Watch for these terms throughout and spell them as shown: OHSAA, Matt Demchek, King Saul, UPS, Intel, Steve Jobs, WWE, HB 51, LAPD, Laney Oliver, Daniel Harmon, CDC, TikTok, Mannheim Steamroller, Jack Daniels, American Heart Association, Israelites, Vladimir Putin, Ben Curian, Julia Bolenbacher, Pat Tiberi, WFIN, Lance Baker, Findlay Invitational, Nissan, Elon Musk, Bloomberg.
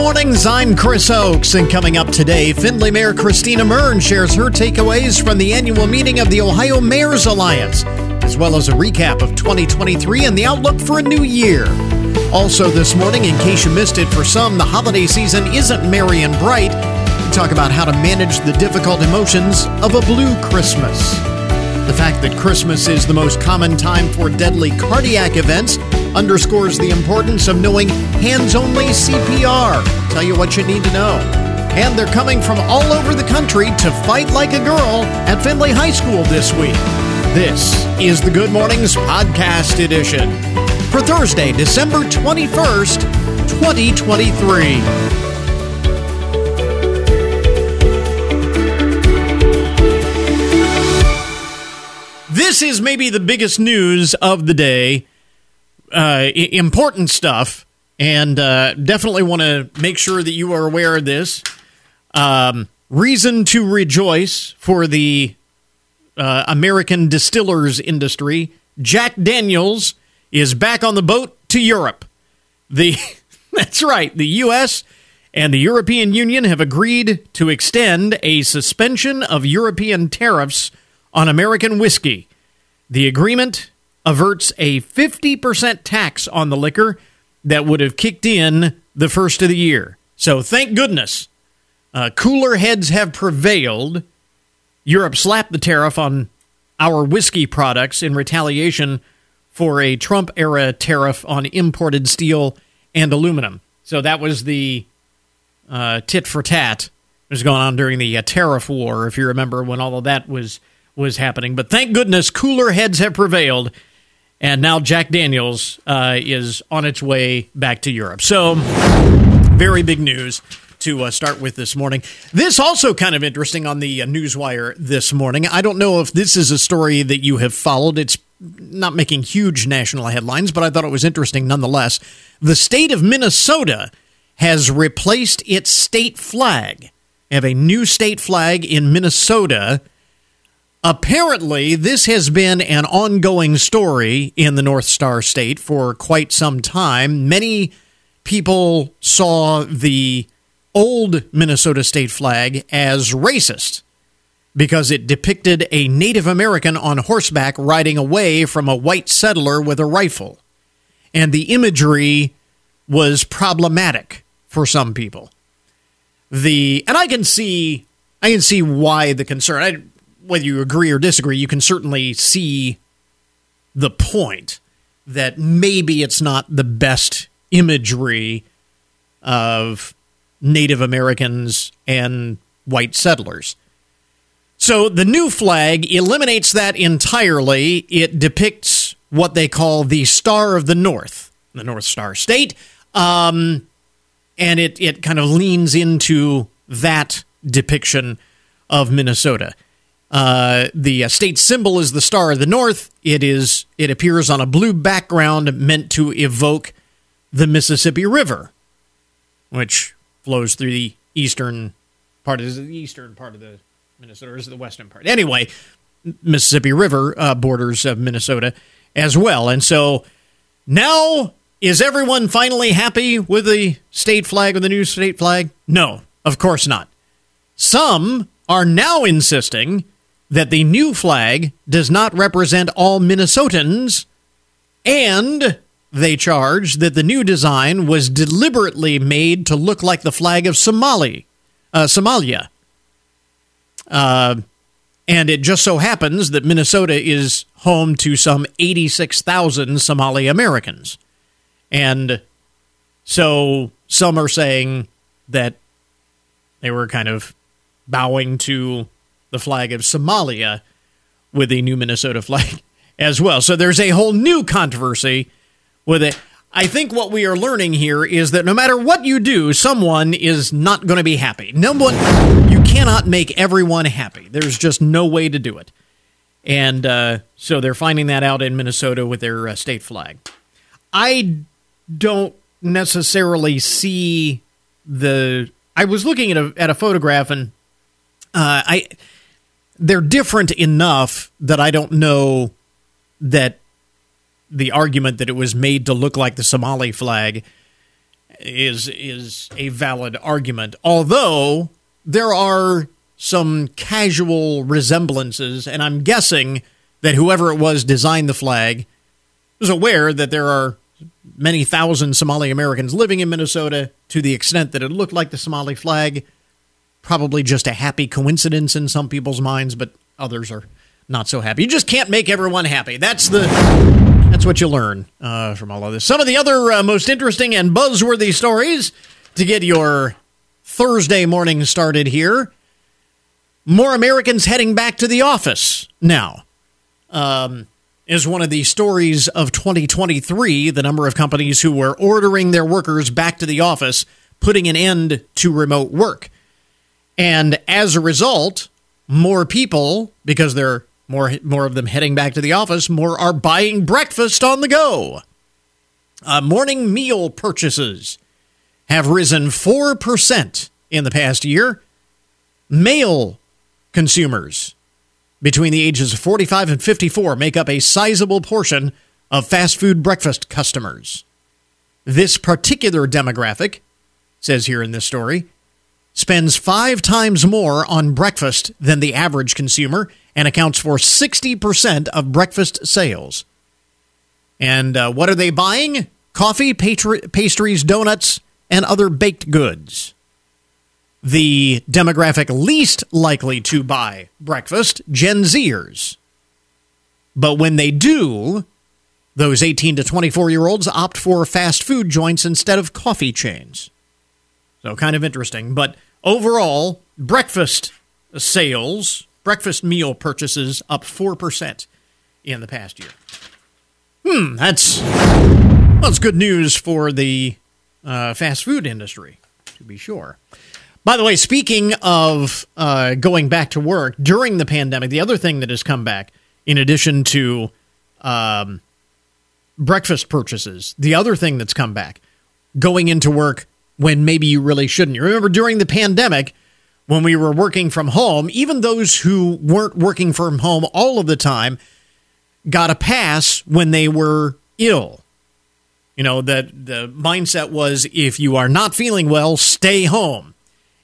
Mornings, I'm Chris Oakes, and coming up today, Findlay Mayor Christina Muryn shares her takeaways from the annual meeting of the Ohio Mayors Alliance, as well as a recap of 2023 and the outlook for a new year. Also this morning, in case you missed it, for some, the holiday season isn't merry and bright. We talk about how to manage the difficult emotions of a blue Christmas. The fact that Christmas is the most common time for deadly cardiac events underscores the importance of knowing hands-only CPR. Tell you what you need to know. And they're coming from all over the country to Fight Like a Girl at Findlay High School this week. This is the Good Mornings Podcast Edition for Thursday, December 21st, 2023. This is maybe the biggest news of the day, important stuff, and definitely want to make sure that you are aware of this. Reason to rejoice for the American distillers industry. Jack Daniels is back on the boat to Europe. That's right, the U.S. and the European Union have agreed to extend a suspension of European tariffs on American whiskey. The agreement averts a 50% tax on the liquor that would have kicked in the first of the year. So thank goodness. Cooler heads have prevailed. Europe slapped the tariff on our whiskey products in retaliation for a Trump-era tariff on imported steel and aluminum. So that was the tit for tat that was going on during the tariff war, if you remember, when all of that was happening. But thank goodness cooler heads have prevailed, and now Jack Daniels is on its way back to Europe. So very big news to start with this morning. This also kind of interesting on the Newswire this morning. I don't know if this is a story that you have followed. It's not making huge national headlines, but I thought it was interesting nonetheless. The state of Minnesota has replaced its state flag. They have a new state flag in Minnesota. Apparently, this has been an ongoing story in the North Star State for quite some time. Many people saw the old Minnesota state flag as racist because it depicted a Native American on horseback riding away from a white settler with a rifle. And the imagery was problematic for some people. And I can see why the concern. Whether you agree or disagree, you can certainly see the point that maybe it's not the best imagery of Native Americans and white settlers. So the new flag eliminates that entirely. It depicts what they call the Star of the North Star State, and it kind of leans into that depiction of Minnesota. The state symbol is the Star of the North. It appears on a blue background meant to evoke the Mississippi River, which flows through the eastern part of the Minnesota, or is it the western part? Anyway, Mississippi River borders of Minnesota as well. And so now is everyone finally happy with the state flag or the new state flag? No, of course not. Some are now insisting that the new flag does not represent all Minnesotans, and they charge that the new design was deliberately made to look like the flag of Somalia. And it just so happens that Minnesota is home to some 86,000 Somali Americans. And so some are saying that they were kind of bowing to the flag of Somalia with the new Minnesota flag as well. So there's a whole new controversy with it. I think what we are learning here is that no matter what you do, someone is not going to be happy. You cannot make everyone happy. There's just no way to do it. And so they're finding that out in Minnesota with their state flag. I don't necessarily see I was looking at a photograph, and they're different enough that I don't know that the argument that it was made to look like the Somali flag is a valid argument, although there are some casual resemblances, and I'm guessing that whoever it was designed the flag was aware that there are many thousand Somali Americans living in Minnesota. To the extent that it looked like the Somali flag, probably just a happy coincidence in some people's minds, but others are not so happy. You just can't make everyone happy. That's what you learn from all of this. Some of the other most interesting and buzzworthy stories to get your Thursday morning started here. More Americans heading back to the office now. Is one of the stories of 2023, the number of companies who were ordering their workers back to the office, putting an end to remote work. And as a result, more people, because there are more of them heading back to the office, more are buying breakfast on the go. Morning meal purchases have risen 4% in the past year. Male consumers between the ages of 45 and 54 make up a sizable portion of fast food breakfast customers. This particular demographic, says here in this story, spends 5 times more on breakfast than the average consumer and accounts for 60% of breakfast sales. And what are they buying? Coffee, pastries, donuts, and other baked goods. The demographic least likely to buy breakfast, Gen Zers. But when they do, those 18 to 24-year-olds opt for fast food joints instead of coffee chains. So kind of interesting. But overall, breakfast sales, breakfast meal purchases up 4% in the past year. That's good news for the fast food industry, to be sure. By the way, speaking of going back to work during the pandemic, the other thing that has come back, in addition to breakfast purchases, the other thing that's come back, going into work when maybe you really shouldn't. You remember during the pandemic, when we were working from home, even those who weren't working from home all of the time got a pass when they were ill. You know, the mindset was, if you are not feeling well, stay home.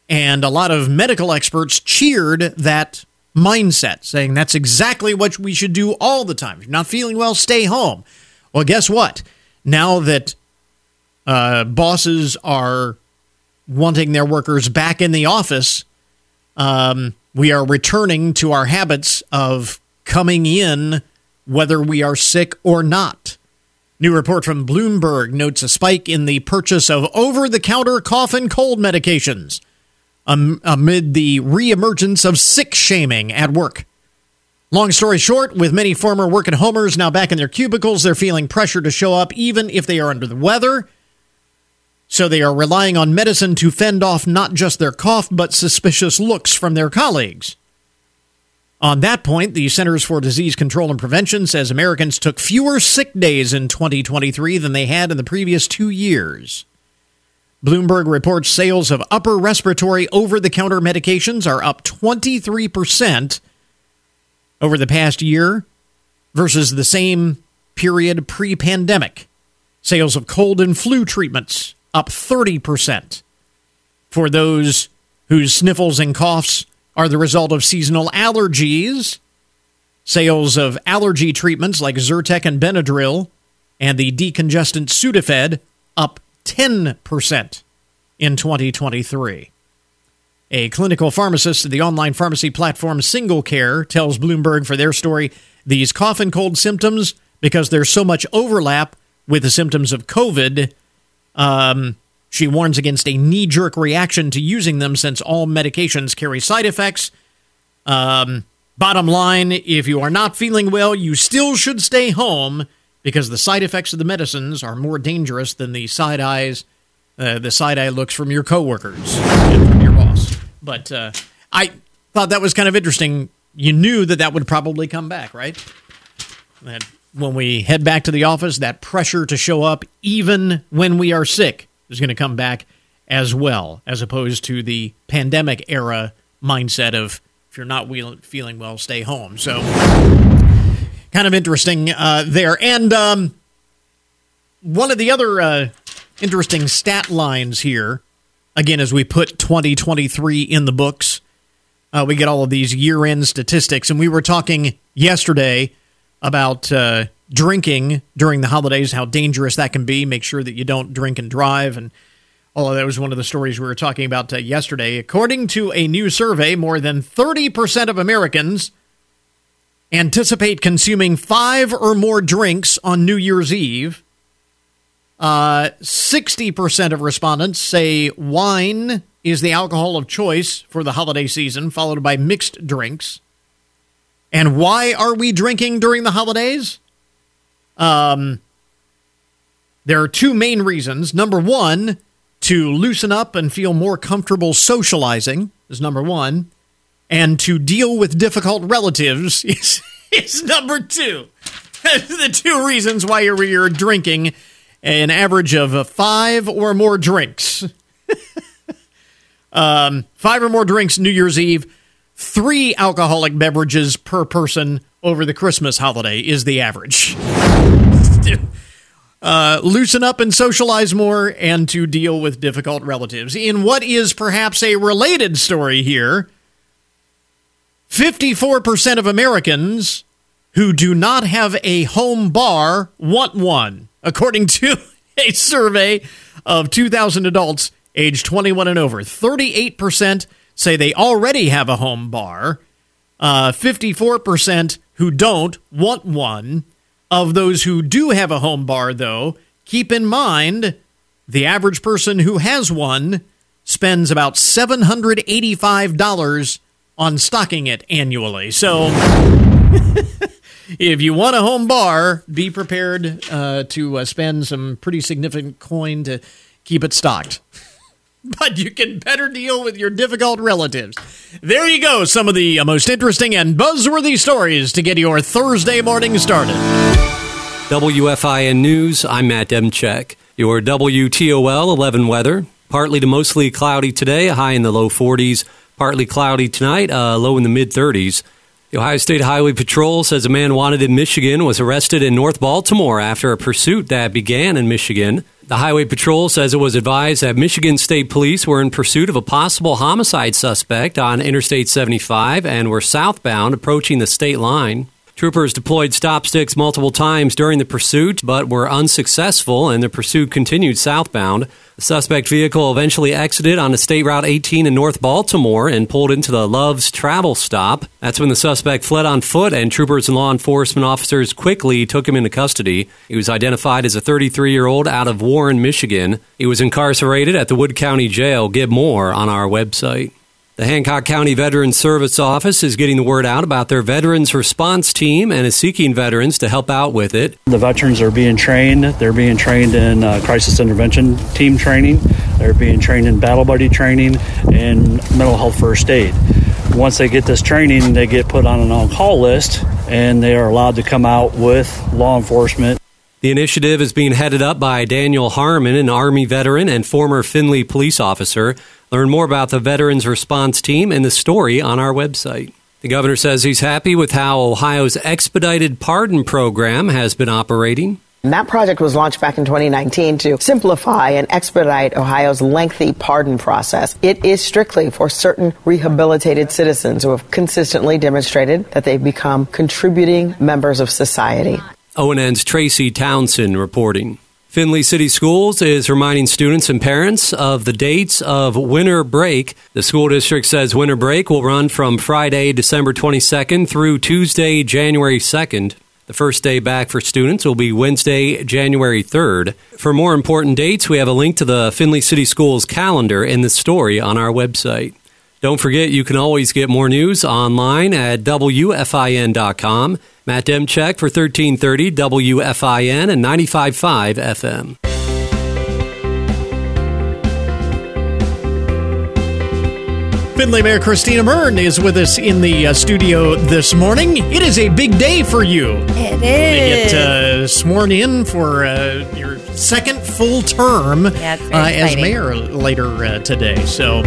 And a lot of medical experts cheered that mindset, saying that's exactly what we should do all the time. If you're not feeling well, stay home. Well, guess what? Now that bosses are wanting their workers back in the office, we are returning to our habits of coming in whether we are sick or not. New report from Bloomberg notes a spike in the purchase of over-the-counter cough and cold medications amid the reemergence of sick shaming at work. Long story short, with many former work-at-homers now back in their cubicles, they're feeling pressure to show up even if they are under the weather. So they are relying on medicine to fend off not just their cough, but suspicious looks from their colleagues. On that point, the Centers for Disease Control and Prevention says Americans took fewer sick days in 2023 than they had in the previous 2 years. Bloomberg reports sales of upper respiratory over-the-counter medications are up 23% over the past year versus the same period pre-pandemic. Sales of cold and flu treatments up 30% for those whose sniffles and coughs are the result of seasonal allergies. Sales of allergy treatments like Zyrtec and Benadryl and the decongestant Sudafed up 10% in 2023. A clinical pharmacist at the online pharmacy platform SingleCare tells Bloomberg for their story, these cough and cold symptoms, because there's so much overlap with the symptoms of COVID, she warns against a knee-jerk reaction to using them since all medications carry side effects. Bottom line, if you are not feeling well, you still should stay home, because the side effects of the medicines are more dangerous than the side eye looks from your coworkers and from your boss. But I thought that was kind of interesting. You knew that would probably come back, right? That when we head back to the office, that pressure to show up, even when we are sick, is going to come back as well, as opposed to the pandemic era mindset of if you're not feeling well, stay home. So kind of interesting there. And one of the other interesting stat lines here. Again, as we put 2023 in the books, we get all of these year-end statistics. And we were talking yesterday about drinking during the holidays, how dangerous that can be. Make sure that you don't drink and drive. And although that was one of the stories we were talking about yesterday. According to a new survey, more than 30% of Americans anticipate consuming 5 or more drinks on New Year's Eve. 60% of respondents say wine is the alcohol of choice for the holiday season, followed by mixed drinks. And why are we drinking during the holidays? There are two main reasons. Number one, to loosen up and feel more comfortable socializing is number one. And to deal with difficult relatives is number two. The two reasons why you're drinking an average of 5 or more drinks. 5 or more drinks New Year's Eve. 3 alcoholic beverages per person over the Christmas holiday is the average. Loosen up and socialize more, and to deal with difficult relatives. In what is perhaps a related story here, 54% of Americans who do not have a home bar want one, according to a survey of 2,000 adults age 21 and over. 38% say they already have a home bar. 54% who don't want one. Of those who do have a home bar, though, keep in mind the average person who has one spends about $785 on stocking it annually. So if you want a home bar, be prepared to spend some pretty significant coin to keep it stocked. But you can better deal with your difficult relatives. There you go, some of the most interesting and buzzworthy stories to get your Thursday morning started. WFIN News, I'm Matt Demchek. Your WTOL 11 weather, partly to mostly cloudy today, a high in the low 40s, partly cloudy tonight, low in the mid-30s. The Ohio State Highway Patrol says a man wanted in Michigan was arrested in North Baltimore after a pursuit that began in Michigan. The Highway Patrol says it was advised that Michigan State Police were in pursuit of a possible homicide suspect on Interstate 75 and were southbound approaching the state line. Troopers deployed stop sticks multiple times during the pursuit, but were unsuccessful, and the pursuit continued southbound. The suspect vehicle eventually exited on a State Route 18 in North Baltimore and pulled into the Love's Travel stop. That's when the suspect fled on foot, and troopers and law enforcement officers quickly took him into custody. He was identified as a 33-year-old out of Warren, Michigan. He was incarcerated at the Wood County Jail. Get more on our website. The Hancock County Veterans Service Office is getting the word out about their Veterans Response Team and is seeking veterans to help out with it. The veterans are being trained. They're being trained in crisis intervention team training. They're being trained in battle buddy training and mental health first aid. Once they get this training, they get put on an on-call list, and they are allowed to come out with law enforcement. The initiative is being headed up by Daniel Harmon, an Army veteran and former Findlay police officer. Learn more about the Veterans Response Team and the story on our website. The governor says he's happy with how Ohio's expedited pardon program has been operating. And that project was launched back in 2019 to simplify and expedite Ohio's lengthy pardon process. It is strictly for certain rehabilitated citizens who have consistently demonstrated that they've become contributing members of society. ONN's Tracy Townsend reporting. Findlay City Schools is reminding students and parents of the dates of winter break. The school district says winter break will run from Friday, December 22nd through Tuesday, January 2nd. The first day back for students will be Wednesday, January 3rd. For more important dates, we have a link to the Findlay City Schools calendar in the story on our website. Don't forget, you can always get more news online at WFIN.com. Matt Demchek for 1330 WFIN and 95.5 FM. Findlay Mayor Christina Muryn is with us in the studio this morning. It is a big day for you. It is. They get sworn in for your second full term as mayor later today. So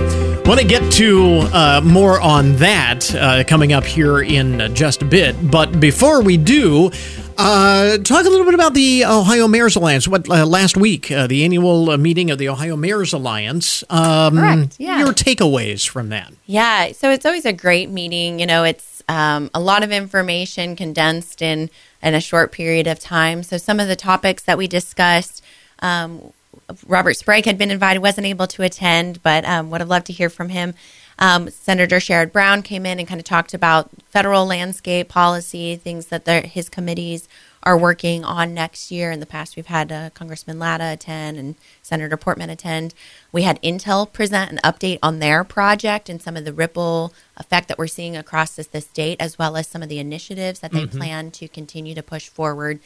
want to get to more on that coming up here in just a bit. But before we do, Talk a little bit about the Ohio Mayors Alliance. Last week, the annual meeting of the Ohio Mayors Alliance. Correct, yeah. Your takeaways from that. Yeah, so it's always a great meeting. You know, it's a lot of information condensed in a short period of time. So some of the topics that we discussed, Robert Sprague had been invited, wasn't able to attend, but would have loved to hear from him. Senator Sherrod Brown came in and kind of talked about federal landscape policy, things that his committees are working on next year. In the past, we've had Congressman Latta attend and Senator Portman attend. We had Intel present an update on their project and some of the ripple effect that we're seeing across the state, as well as some of the initiatives that they plan to continue to push forward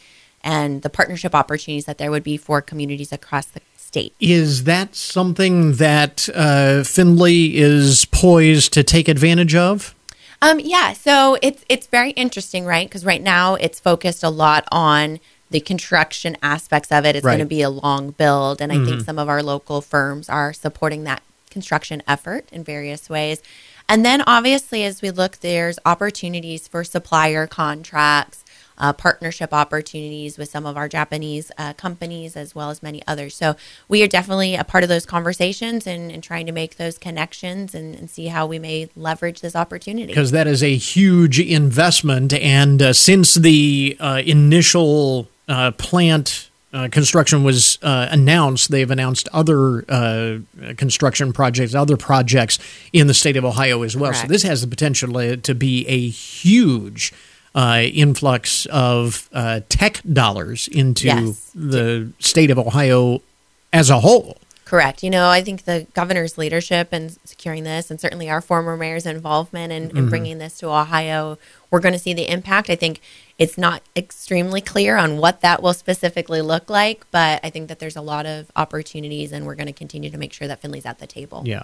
and the partnership opportunities that there would be for communities across the state. Is that something that Findlay is poised to take advantage of? Yeah, so it's very interesting, right? Because right now it's focused a lot on the construction aspects of it. It's going to be a long build, and I think some of our local firms are supporting that construction effort in various ways. And then obviously as we look, there's opportunities for supplier contracts, partnership opportunities with some of our Japanese companies as well as many others. So we are definitely a part of those conversations and trying to make those connections and see how we may leverage this opportunity. Because that is a huge investment. And since the initial plant construction was announced, they've announced other construction projects, other projects in the state of Ohio as well. Correct. So this has the potential to be a huge influx of tech dollars into the state of Ohio as a whole. Correct. You know, I think the governor's leadership in securing this, and certainly our former mayor's involvement in bringing this to Ohio, we're going to see the impact. I think it's not extremely clear on what that will specifically look like, but I think that there's a lot of opportunities, and we're going to continue to make sure that Findlay's at the table. Yeah.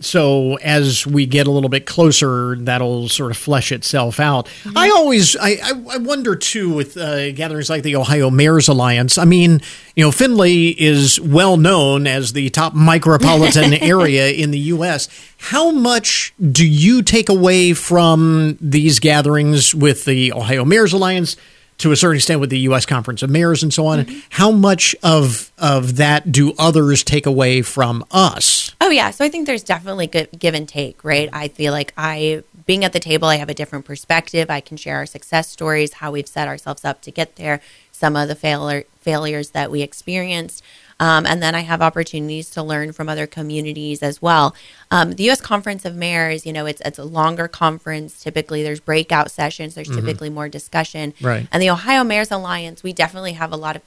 So as we get a little bit closer, that'll sort of flesh itself out. Mm-hmm. I wonder too with gatherings like the Ohio Mayors Alliance. I mean, you know, Findlay is well known as the top micropolitan area in the U.S. How much do you take away from these gatherings with the Ohio Mayors Alliance, to a certain extent with the U.S. Conference of Mayors and so on? Mm-hmm. How much of that do others take away from us? Oh, yeah. So I think there's definitely good give and take, right? I feel like being at the table, I have a different perspective. I can share our success stories, how we've set ourselves up to get there, some of the failures that we experienced. And then I have opportunities to learn from other communities as well. The U.S. Conference of Mayors, you know, it's a longer conference. Typically, there's breakout sessions. There's typically more discussion. Right. And the Ohio Mayors Alliance, we definitely have a lot of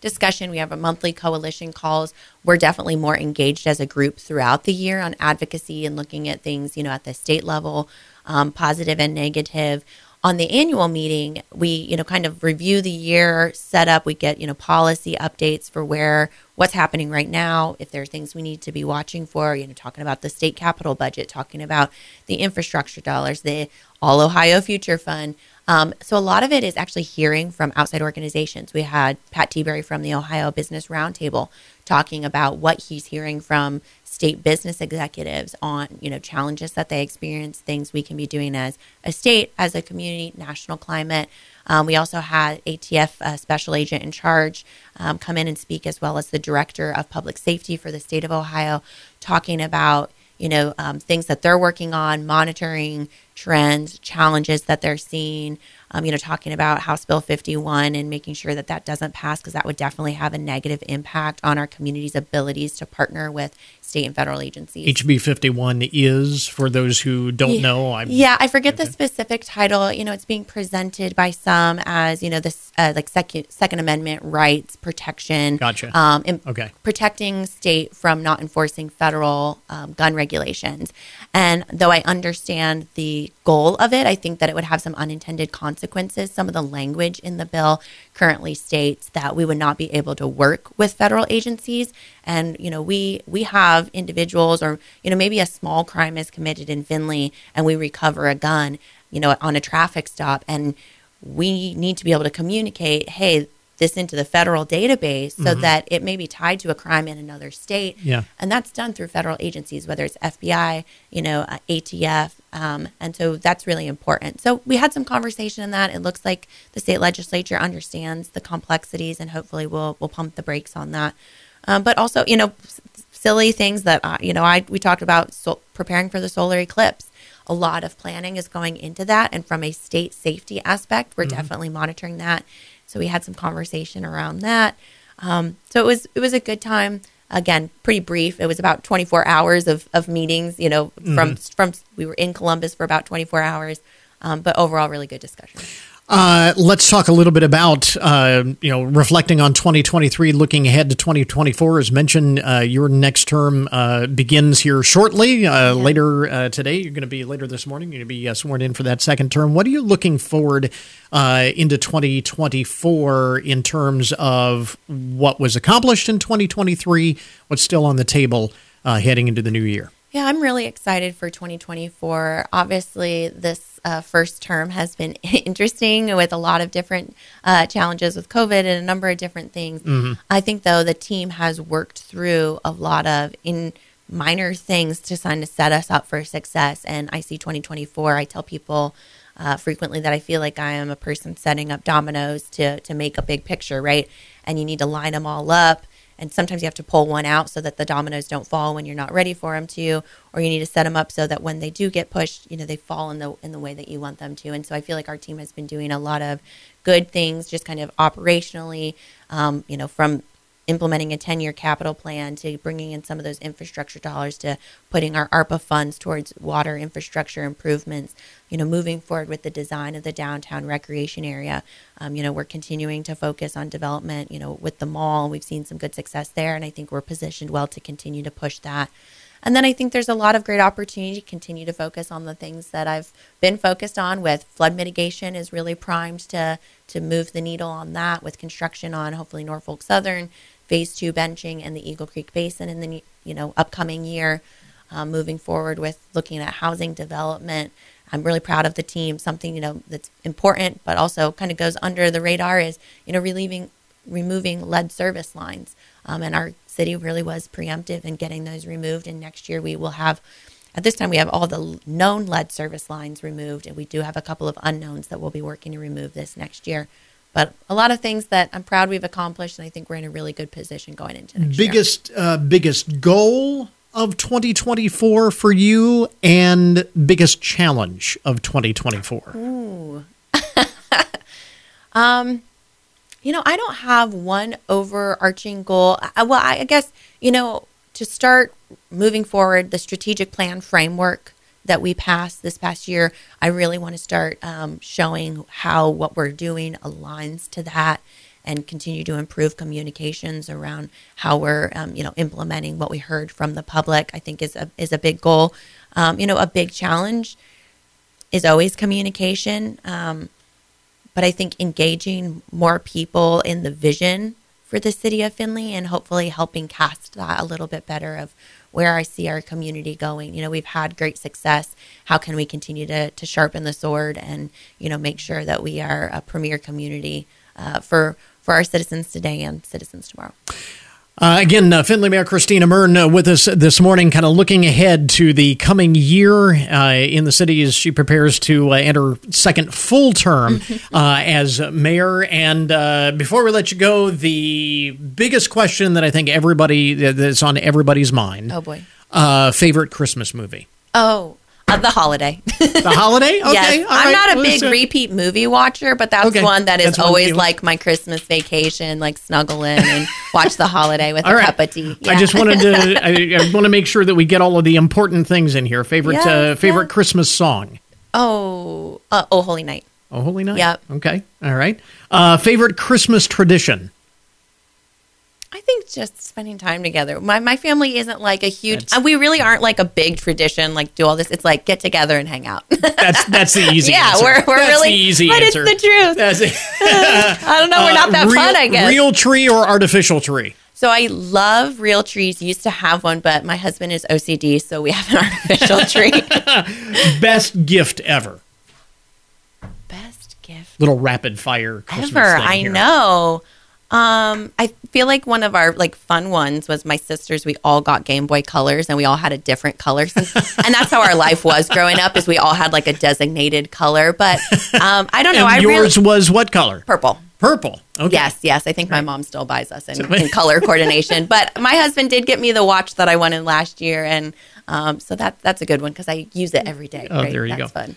discussion. We have a monthly coalition calls. We're definitely more engaged as a group throughout the year on advocacy and looking at things, you know, at the state level, positive and negative. On the annual meeting, we, you know, kind of review the year set up. We get, you know, policy updates for what's happening right now, if there are things we need to be watching for, you know, talking about the state capital budget, talking about the infrastructure dollars, the All Ohio Future Fund. So a lot of it is actually hearing from outside organizations. We had Pat Tiberi from the Ohio Business Roundtable talking about what he's hearing from state business executives on, you know, challenges that they experience, things we can be doing as a state, as a community, national climate. We also had ATF special agent in charge come in and speak, as well as the director of public safety for the state of Ohio, talking about, you know, things that they're working on, monitoring trends, challenges that they're seeing, you know, talking about House Bill 51 and making sure that that doesn't pass, because that would definitely have a negative impact on our community's abilities to partner with state and federal agencies. HB 51 is, for those who don't know. I forget the specific title. You know, it's being presented by some as, you know, this like Second Amendment rights protection. Gotcha. Protecting state from not enforcing federal gun regulations. And though I understand the goal of it, I think that it would have some unintended consequences. Some of the language in the bill currently states that we would not be able to work with federal agencies. And, you know, we have individuals, or, you know, maybe a small crime is committed in Findlay and we recover a gun, you know, on a traffic stop, and we need to be able to communicate, hey, this into the federal database so mm-hmm. that it may be tied to a crime in another state. Yeah. And that's done through federal agencies, whether it's FBI, ATF. And so that's really important. So we had some conversation in that. It looks like the state legislature understands the complexities, and hopefully we'll pump the brakes on that. But also, silly things that, we talked about preparing for the solar eclipse. A lot of planning is going into that. And from a state safety aspect, we're mm-hmm. definitely monitoring that. So we had some conversation around that. So it was a good time. Again, pretty brief. It was about 24 hours of meetings, from we were in Columbus for about 24 hours. But overall, really good discussion. Let's talk a little bit about, reflecting on 2023, looking ahead to 2024. As mentioned, your next term begins here shortly. Later today, you're going to be later this morning, you're going to be sworn in for that second term. What are you looking forward into 2024 in terms of what was accomplished in 2023, what's still on the table heading into the new year? Yeah, I'm really excited for 2024. Obviously, this first term has been interesting with a lot of different challenges with COVID and a number of different things. Mm-hmm. I think, though, the team has worked through a lot of minor things to kind of set us up for success. And I see 2024. I tell people frequently that I feel like I am a person setting up dominoes to make a big picture, right? And you need to line them all up. And sometimes you have to pull one out so that the dominoes don't fall when you're not ready for them to, or you need to set them up so that when they do get pushed, they fall in the way that you want them to. And so I feel like our team has been doing a lot of good things, just kind of operationally, from implementing a 10-year capital plan to bringing in some of those infrastructure dollars to putting our ARPA funds towards water infrastructure improvements, moving forward with the design of the downtown recreation area. We're continuing to focus on development, with the mall. We've seen some good success there, and I think we're positioned well to continue to push that. And then I think there's a lot of great opportunity to continue to focus on the things that I've been focused on with flood mitigation is really primed to move the needle on that with construction on hopefully Norfolk Southern, Phase 2 benching and the Eagle Creek Basin in the upcoming year, moving forward with looking at housing development. I'm really proud of the team. Something that's important, but also kind of goes under the radar is removing lead service lines. And our city really was preemptive in getting those removed. And next year we have all the known lead service lines removed, and we do have a couple of unknowns that we'll be working to remove this next year. But a lot of things that I'm proud we've accomplished, and I think we're in a really good position going into next year. Biggest goal of 2024 for you, and biggest challenge of 2024? Ooh. I don't have one overarching goal. I guess, to start moving forward, the strategic plan framework that we passed this past year, I really want to start showing how what we're doing aligns to that and continue to improve communications around how we're, implementing what we heard from the public, I think is a big goal. A big challenge is always communication, but I think engaging more people in the vision for the city of Findlay and hopefully helping cast that a little bit better of where I see our community going. We've had great success. How can we continue to sharpen the sword and, make sure that we are a premier community for our citizens today and citizens tomorrow? Again, Findlay Mayor Christina Muryn with us this morning, kind of looking ahead to the coming year in the city as she prepares to enter second full term as mayor. And before we let you go, the biggest question that I think that's on everybody's mind. Oh, boy. Favorite Christmas movie? Oh, The Holiday. The Holiday? Okay. Yes. I'm not a big repeat movie watcher, but that's one that is always like my Christmas vacation, like snuggle in and watch The Holiday with a cup of tea. Yeah. I just wanted to I want to make sure that we get all of the important things in here. Favorite Christmas song? Oh, Holy Night. Oh, Holy Night? Yep. Okay. All right. Favorite Christmas tradition? I think just spending time together. My family isn't like a huge. We really aren't like a big tradition. Like do all this. It's like get together and hang out. That's the easy. Yeah, answer. we're that's really the easy. But answer. It's the truth. I don't know. We're not that fun. I guess real tree or artificial tree. So I love real trees. Used to have one, but my husband is OCD, so we have an artificial tree. Best gift ever. Best gift. Little rapid fire Christmas ever. Thing I here. know. I feel like one of our like fun ones was my sisters. We all got Game Boy colors, and we all had a different color, and that's how our life was growing up. Is we all had like a designated color, but I don't know. And yours was what color? Purple. Purple. Okay. Yes. I think my mom still buys us in color coordination. But my husband did get me the watch that I wanted last year, and so that's a good one because I use it every day. Oh, right? There you go. Fun.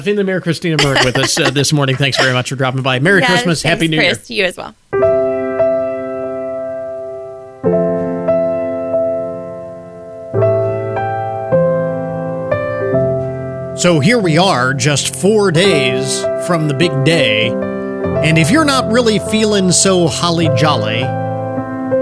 Findlay Mayor Christina Muryn with us this morning. Thanks very much for dropping by. Merry Christmas. Happy New Year. Thanks, Chris, to you as well. So here we are, just 4 days from the big day. And if you're not really feeling so holly jolly,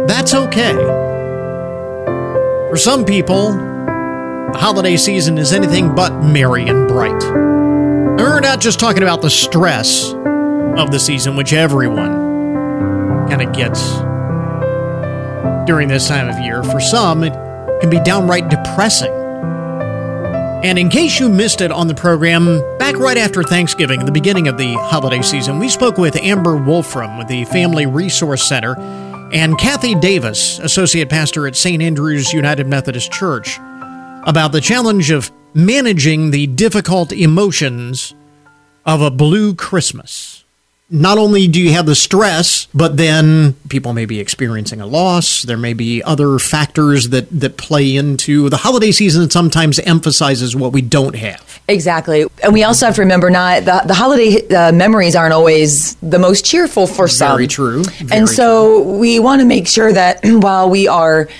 that's okay. For some people, the holiday season is anything but merry and bright. And we're not just talking about the stress of the season, which everyone kind of gets during this time of year. For some, it can be downright depressing. And in case you missed it on the program, back right after Thanksgiving, at the beginning of the holiday season, we spoke with Amber Wolfram with the Family Resource Center and Kathy Davis, Associate Pastor at St. Andrew's United Methodist Church, about the challenge of managing the difficult emotions of a blue Christmas. Not only do you have the stress, but then people may be experiencing a loss. There may be other factors that play into the holiday season. Sometimes emphasizes what we don't have. Exactly. And we also have to remember the holiday memories aren't always the most cheerful for some. Very true. We want to make sure that while we are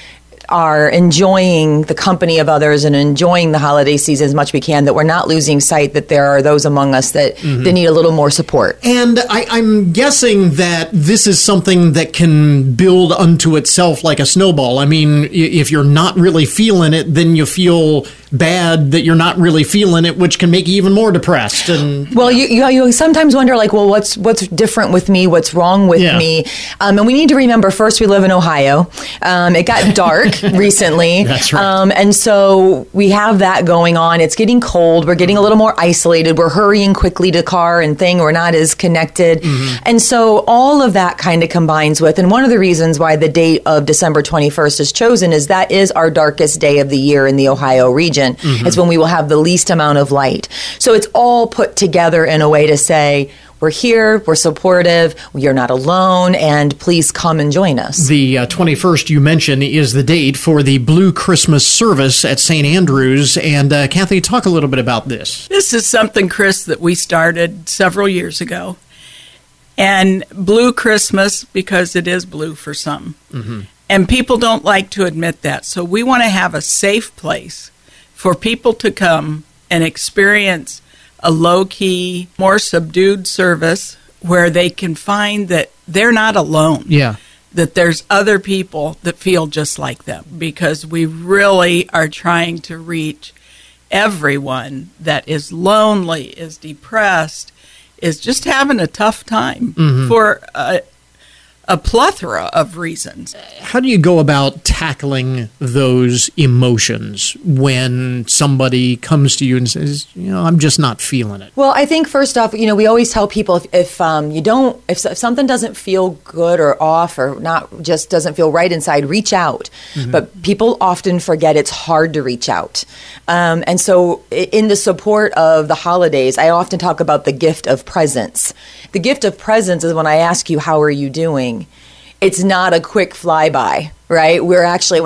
enjoying the company of others and enjoying the holiday season as much as we can, that we're not losing sight that there are those among us that need a little more support. And I'm guessing that this is something that can build unto itself like a snowball. I mean, if you're not really feeling it, then you feel bad that you're not really feeling it, which can make you even more depressed. And well, you sometimes wonder, like, well, what's different with me? What's wrong with me? And we need to remember, first, we live in Ohio. It got dark recently. That's right. And so we have that going on. It's getting cold. We're getting a little more isolated. We're hurrying quickly to car and thing. We're not as connected. Mm-hmm. And so all of that kind of combines with, and one of the reasons why the date of December 21st is chosen is that is our darkest day of the year in the Ohio region. Mm-hmm. It's when we will have the least amount of light. So it's all put together in a way to say, we're here, we're supportive, you're not alone, and please come and join us. The 21st, you mentioned, is the date for the Blue Christmas service at St. Andrew's. And Kathy, talk a little bit about this. This is something, Chris, that we started several years ago. And Blue Christmas, because it is blue for some. Mm-hmm. And people don't like to admit that. So we want to have a safe place for people to come and experience a low-key, more subdued service where they can find that they're not alone, that there's other people that feel just like them, because we really are trying to reach everyone that is lonely, is depressed, is just having a tough time for a plethora of reasons. How do you go about tackling those emotions when somebody comes to you and says, you know, I'm just not feeling it? Well, I think first off, you know, we always tell people if something doesn't feel good or off or not, just doesn't feel right inside, reach out. Mm-hmm. But people often forget it's hard to reach out. And so in the support of the holidays, I often talk about the gift of presence. The gift of presence is when I ask you, how are you doing? It's not a quick flyby, right? When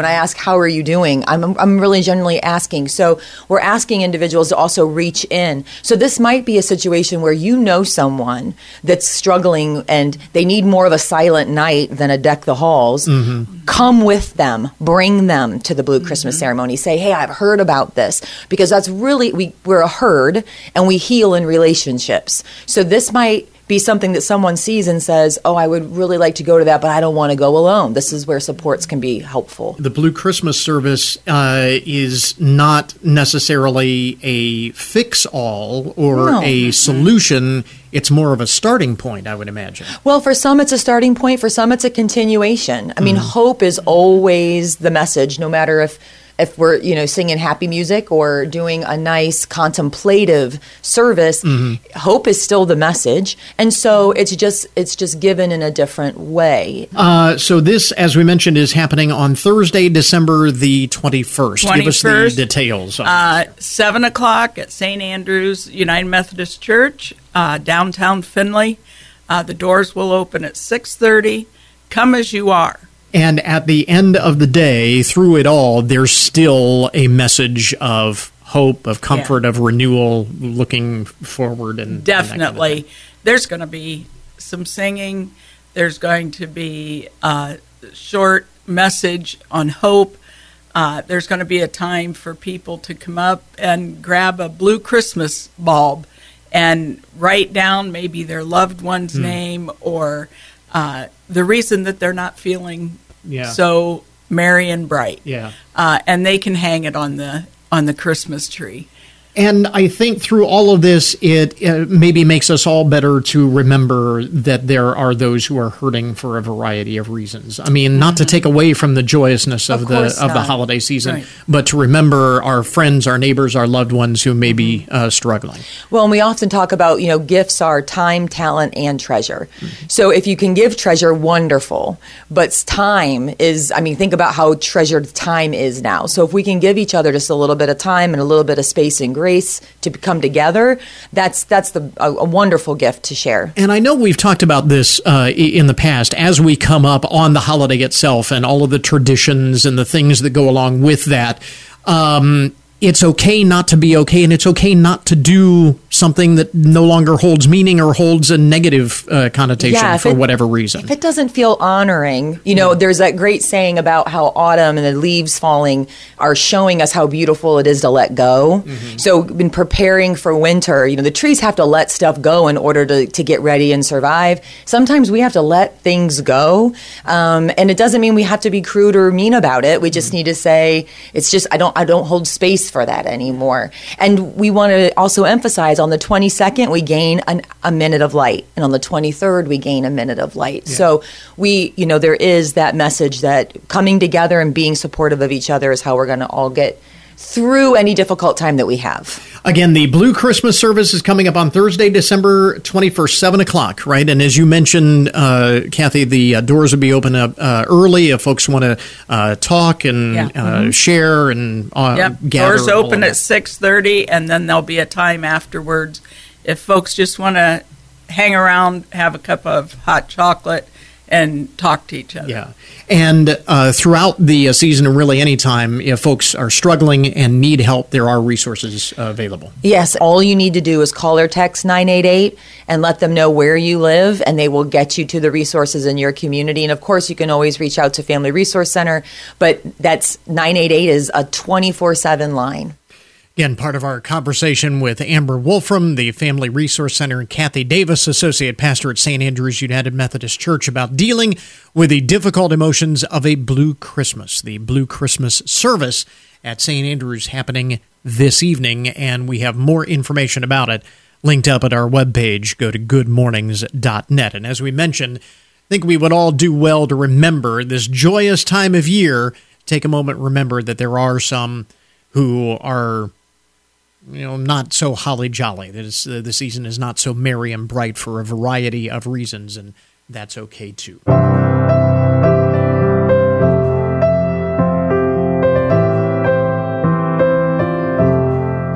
I ask, how are you doing? I'm really generally asking. So we're asking individuals to also reach in. So this might be a situation where you know someone that's struggling and they need more of a silent night than a deck the halls. Mm-hmm. Come with them. Bring them to the Blue Christmas ceremony. Say, hey, I've heard about this. Because that's really, we're a herd and we heal in relationships. So this might be something that someone sees and says, oh, I would really like to go to that, but I don't want to go alone. This is where supports can be helpful. The Blue Christmas service is not necessarily a fix-all or a solution. It's more of a starting point, I would imagine. Well, for some, it's a starting point. For some, it's a continuation. I mean, hope is always the message, no matter if if we're, you know, singing happy music or doing a nice contemplative service, hope is still the message. And so it's just given in a different way. So this, as we mentioned, is happening on Thursday, December the 21st. Give us the details. 7 o'clock at St. Andrew's United Methodist Church, downtown Findlay. The doors will open at 6:30. Come as you are. And at the end of the day, through it all, there's still a message of hope, of comfort, of renewal, looking forward. And definitely. And kind of there's going to be some singing. There's going to be a short message on hope. There's going to be a time for people to come up and grab a Blue Christmas bulb and write down maybe their loved one's name or the reason that they're not feeling so merry and bright. And they can hang it on the Christmas tree. And I think through all of this, it maybe makes us all better to remember that there are those who are hurting for a variety of reasons. I mean, not to take away from the joyousness of the holiday season, but to remember our friends, our neighbors, our loved ones who may be struggling. Well, and we often talk about, you know, gifts are time, talent, and treasure. So if you can give treasure, wonderful. But time is, I mean, think about how treasured time is now. So if we can give each other just a little bit of time and a little bit of space and grace, to come together, that's a wonderful gift to share. And I know we've talked about this in the past as we come up on the holiday itself and all of the traditions and the things that go along with that. It's okay not to be okay, and it's okay not to do something that no longer holds meaning or holds a negative connotation for whatever reason. If it doesn't feel honoring, you know, there's that great saying about how autumn and the leaves falling are showing us how beautiful it is to let go. So in preparing for winter, you know, the trees have to let stuff go in order to get ready and survive. Sometimes we have to let things go, and it doesn't mean we have to be crude or mean about it. We just need to say, it's just I don't hold space for that anymore. And we want to also emphasize on the 22nd we gain a minute of light, and on the 23rd we gain a minute of light. So we, you know, there is that message that coming together and being supportive of each other is how we're going to all get through any difficult time that we have. Again, the Blue Christmas service is coming up on Thursday, December 21st, 7 o'clock, right? And as you mentioned, Kathy, the doors will be open up early if folks want to talk and share and gather. Doors open at 6:30, and then there'll be a time afterwards if folks just want to hang around, have a cup of hot chocolate, and talk to each other. Yeah. And throughout the season, and really any time, if folks are struggling and need help, there are resources available. Yes. All you need to do is call or text 988 and let them know where you live, and they will get you to the resources in your community. And, of course, you can always reach out to Family Resource Center, but that's 988 is a 24/7 line. Again, part of our conversation with Amber Wolfram, the Family Resource Center, and Kathy Davis, Associate Pastor at St. Andrew's United Methodist Church, about dealing with the difficult emotions of a Blue Christmas. The Blue Christmas service at St. Andrew's happening this evening, and we have more information about it linked up at our webpage. Go to goodmornings.net. And as we mentioned, I think we would all do well to remember this joyous time of year. Take a moment, remember that there are some who are, you know, not so holly jolly. The season is not so merry and bright for a variety of reasons, and that's okay too.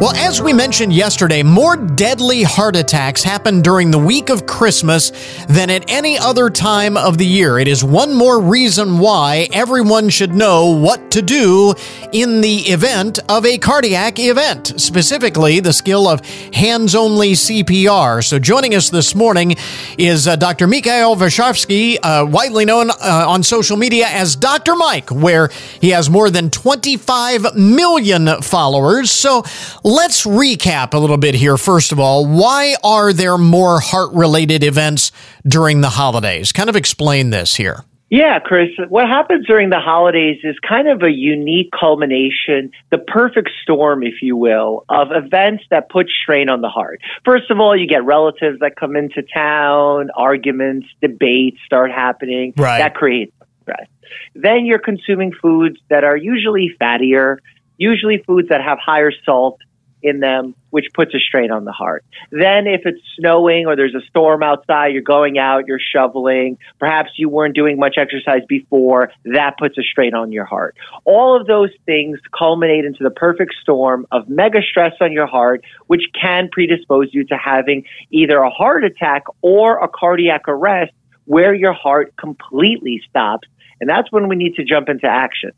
Well, as we mentioned yesterday, more deadly heart attacks happen during the week of Christmas than at any other time of the year. It is one more reason why everyone should know what to do in the event of a cardiac event, specifically the skill of hands-only CPR. So joining us this morning is Dr. Mikhail Varshavsky, widely known on social media as Dr. Mike, where he has more than 25 million followers. So let's recap a little bit here. First of all, why are there more heart-related events during the holidays? Kind of explain this here. Yeah, Chris, what happens during the holidays is kind of a unique culmination, the perfect storm, if you will, of events that put strain on the heart. First of all, you get relatives that come into town, arguments, debates start happening. Right. That creates stress. Then you're consuming foods that are usually fattier, usually foods that have higher salt in them, which puts a strain on the heart. Then if it's snowing or there's a storm outside, you're going out, you're shoveling, perhaps you weren't doing much exercise before, that puts a strain on your heart. All of those things culminate into the perfect storm of mega stress on your heart, which can predispose you to having either a heart attack or a cardiac arrest where your heart completely stops. And that's when we need to jump into action.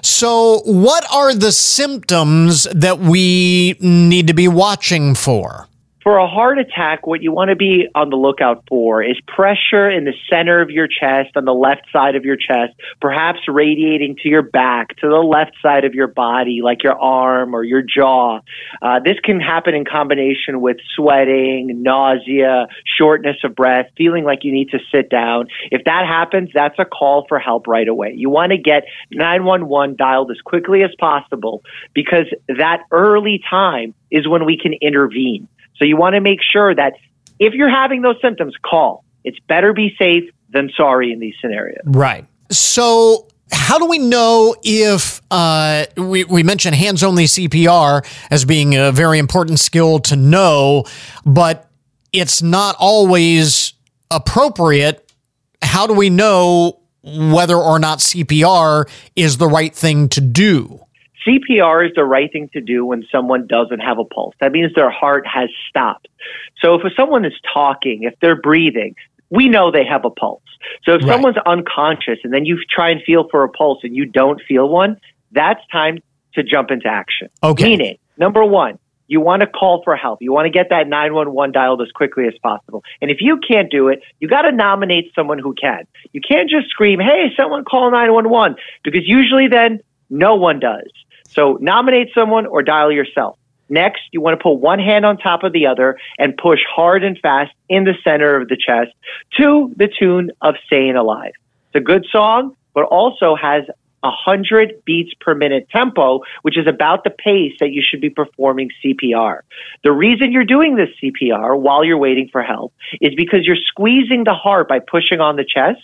So what are the symptoms that we need to be watching for? For a heart attack, what you want to be on the lookout for is pressure in the center of your chest, on the left side of your chest, perhaps radiating to your back, to the left side of your body, like your arm or your jaw. This can happen in combination with sweating, nausea, shortness of breath, feeling like you need to sit down. If that happens, that's a call for help right away. You want to get 911 dialed as quickly as possible, because that early time is when we can intervene. So you want to make sure that if you're having those symptoms, call. It's better be safe than sorry in these scenarios. Right. So how do we know if we mentioned hands-only CPR as being a very important skill to know, but it's not always appropriate? How do we know whether or not CPR is the right thing to do? CPR is the right thing to do when someone doesn't have a pulse. That means their heart has stopped. So if someone is talking, if they're breathing, we know they have a pulse. So if someone's unconscious and then you try and feel for a pulse and you don't feel one, that's time to jump into action. Okay. Meaning, number one, you want to call for help. You want to get that 911 dialed as quickly as possible. And if you can't do it, you got to nominate someone who can. You can't just scream, hey, someone call 911, because usually then no one does. So nominate someone or dial yourself. Next, you want to put one hand on top of the other and push hard and fast in the center of the chest to the tune of Stayin' Alive. It's a good song, but also has 100 beats per minute tempo, which is about the pace that you should be performing CPR. The reason you're doing this CPR while you're waiting for help is because you're squeezing the heart by pushing on the chest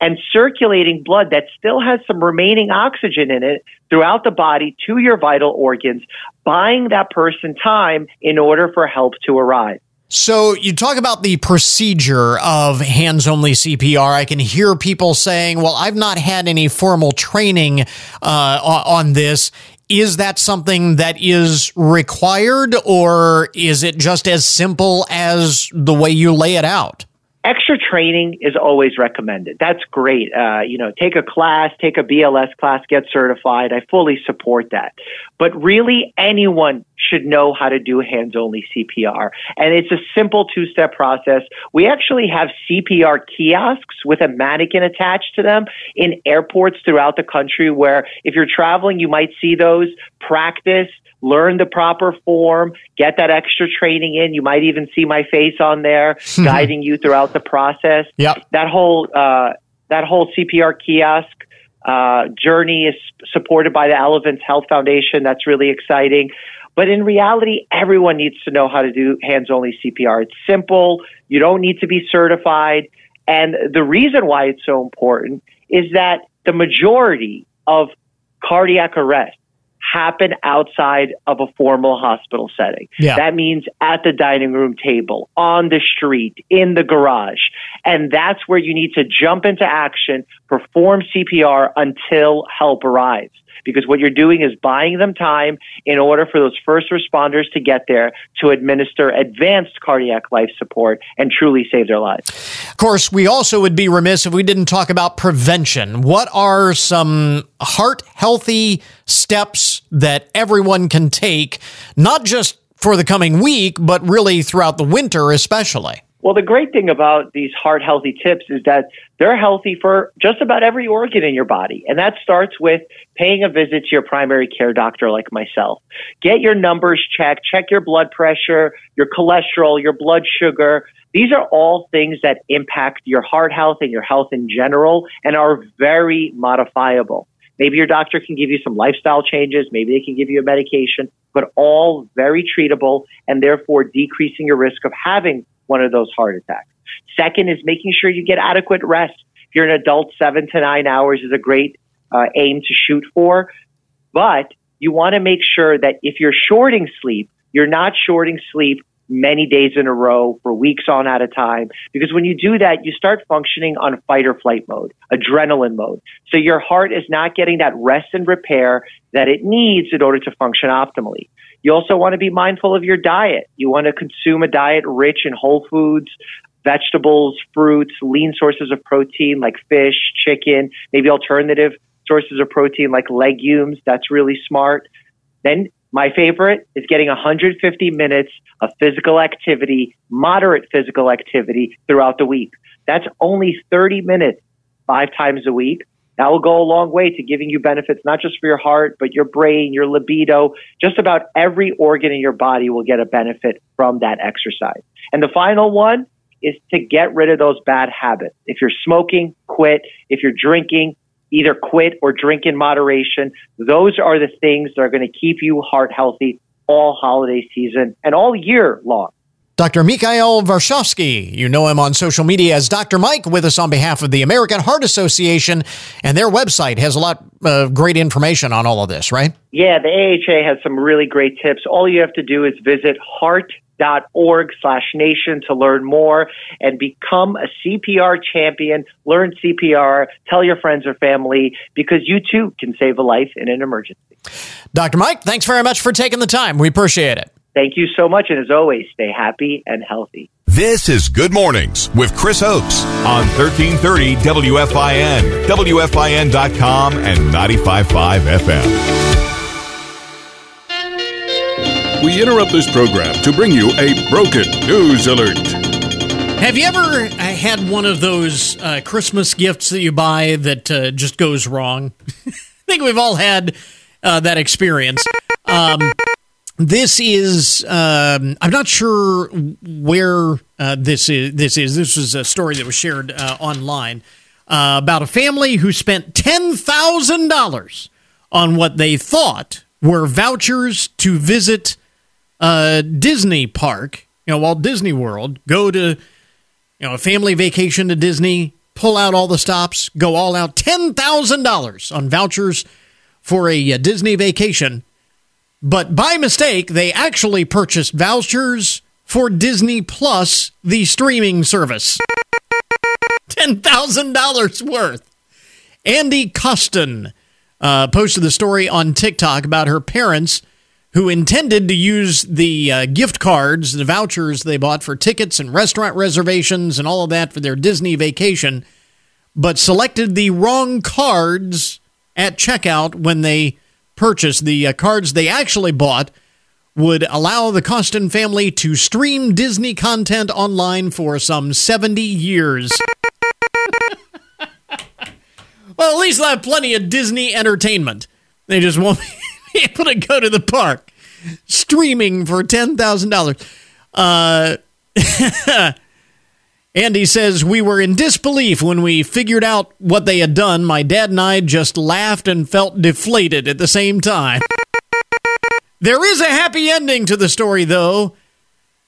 and circulating blood that still has some remaining oxygen in it throughout the body to your vital organs, buying that person time in order for help to arrive. So you talk about the procedure of hands-only CPR. I can hear people saying, well, I've not had any formal training on this. Is that something that is required, or is it just as simple as the way you lay it out? Extra training is always recommended. That's great. Take a class, take a BLS class, get certified. I fully support that. But really, anyone should know how to do hands-only CPR. And it's a simple two-step process. We actually have CPR kiosks with a mannequin attached to them in airports throughout the country, where if you're traveling, you might see those. Practice, learn the proper form, get that extra training in. You might even see my face on there guiding you throughout the process. Yep. That whole CPR kiosk journey is supported by the Elevance Health Foundation. That's really exciting. But in reality, everyone needs to know how to do hands-only CPR. It's simple. You don't need to be certified. And the reason why it's so important is that the majority of cardiac arrest happen outside of a formal hospital setting. Yeah. That means at the dining room table, on the street, in the garage. And that's where you need to jump into action, perform CPR until help arrives. Because what you're doing is buying them time in order for those first responders to get there to administer advanced cardiac life support and truly save their lives. Of course, we also would be remiss if we didn't talk about prevention. What are some heart-healthy steps that everyone can take, not just for the coming week, but really throughout the winter especially? Well, the great thing about these heart-healthy tips is that they're healthy for just about every organ in your body. And that starts with paying a visit to your primary care doctor like myself. Get your numbers checked, check your blood pressure, your cholesterol, your blood sugar. These are all things that impact your heart health and your health in general and are very modifiable. Maybe your doctor can give you some lifestyle changes. Maybe they can give you a medication, but all very treatable and therefore decreasing your risk of having one of those heart attacks. Second is making sure you get adequate rest. if you're an adult, 7 to 9 hours is a great aim to shoot for. But you want to make sure that if you're shorting sleep, you're not shorting sleep many days in a row for weeks on at a time. Because when you do that, you start functioning on fight or flight mode, adrenaline mode. So your heart is not getting that rest and repair that it needs in order to function optimally. You also want to be mindful of your diet. You want to consume a diet rich in whole foods, vegetables, fruits, lean sources of protein like fish, chicken, maybe alternative sources of protein like legumes. That's really smart. Then my favorite is getting 150 minutes of physical activity, moderate physical activity throughout the week. That's only 30 minutes, 5 times a week. That will go a long way to giving you benefits, not just for your heart, but your brain, your libido. Just about every organ in your body will get a benefit from that exercise. And the final one is to get rid of those bad habits. If you're smoking, quit. If you're drinking, either quit or drink in moderation. Those are the things that are going to keep you heart healthy all holiday season and all year long. Dr. Mikhail Varshavsky, you know him on social media as Dr. Mike, with us on behalf of the American Heart Association, and their website has a lot of great information on all of this, right? Yeah, the AHA has some really great tips. All you have to do is visit heart.org/nation to learn more and become a CPR champion. Learn CPR, tell your friends or family, because you too can save a life in an emergency. Dr. Mike, thanks very much for taking the time. We appreciate it. Thank you so much. And as always, stay happy and healthy. This is Good Mornings with Chris Oakes on 1330 WFIN, WFIN.com and 95.5 FM. We interrupt this program to bring you a broken news alert. Have you ever had one of those Christmas gifts that you buy that just goes wrong? I think we've all had that experience. This is, I'm not sure where this is. This was a story that was shared online about a family who spent $10,000 on what they thought were vouchers to visit Disney Park, Walt Disney World. Go to, a family vacation to Disney, pull out all the stops, go all out. $10,000 on vouchers for a Disney vacation. But by mistake, they actually purchased vouchers for Disney Plus, the streaming service. $10,000 worth. Andy Costin posted the story on TikTok about her parents who intended to use the gift cards, the vouchers they bought for tickets and restaurant reservations and all of that for their Disney vacation, but selected the wrong cards at checkout when they purchased. The cards they actually bought would allow the Costin family to stream Disney content online for some 70 years. Well, at least they'll have plenty of Disney entertainment. They just won't be able to go to the park. Streaming for $10,000. Andy says, we were in disbelief when we figured out what they had done. My dad and I just laughed and felt deflated at the same time. There is a happy ending to the story, though.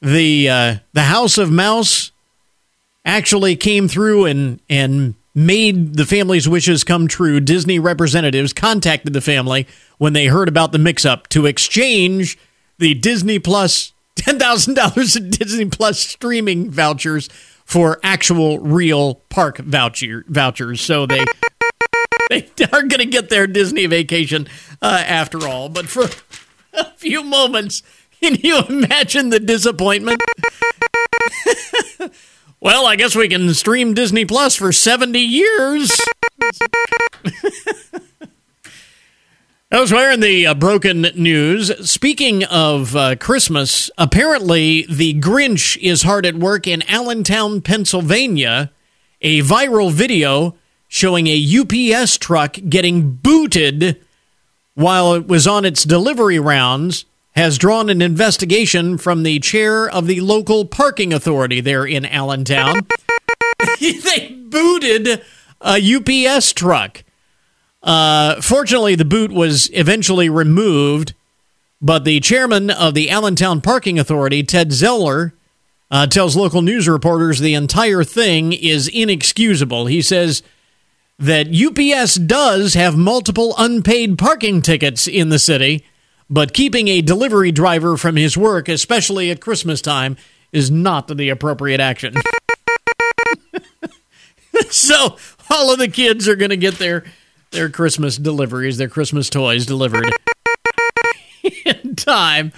The House of Mouse actually came through and made the family's wishes come true. Disney representatives contacted the family when they heard about the mix-up to exchange the Disney Plus, $10,000 in Disney Plus streaming vouchers for actual real park vouchers. So they are going to get their Disney vacation after all. But for a few moments, can you imagine the disappointment? Well, I guess we can stream Disney Plus for 70 years. Elsewhere in the broken news, speaking of Christmas, apparently the Grinch is hard at work in Allentown, Pennsylvania. A viral video showing a UPS truck getting booted while it was on its delivery rounds has drawn an investigation from the chair of the local parking authority there in Allentown. They booted a UPS truck. Fortunately, the boot was eventually removed, but the chairman of the Allentown Parking Authority, Ted Zeller, tells local news reporters the entire thing is inexcusable. He says that UPS does have multiple unpaid parking tickets in the city, but keeping a delivery driver from his work, especially at Christmas time, is not the appropriate action. So all of the kids are going to get their Christmas deliveries, their Christmas toys delivered in time.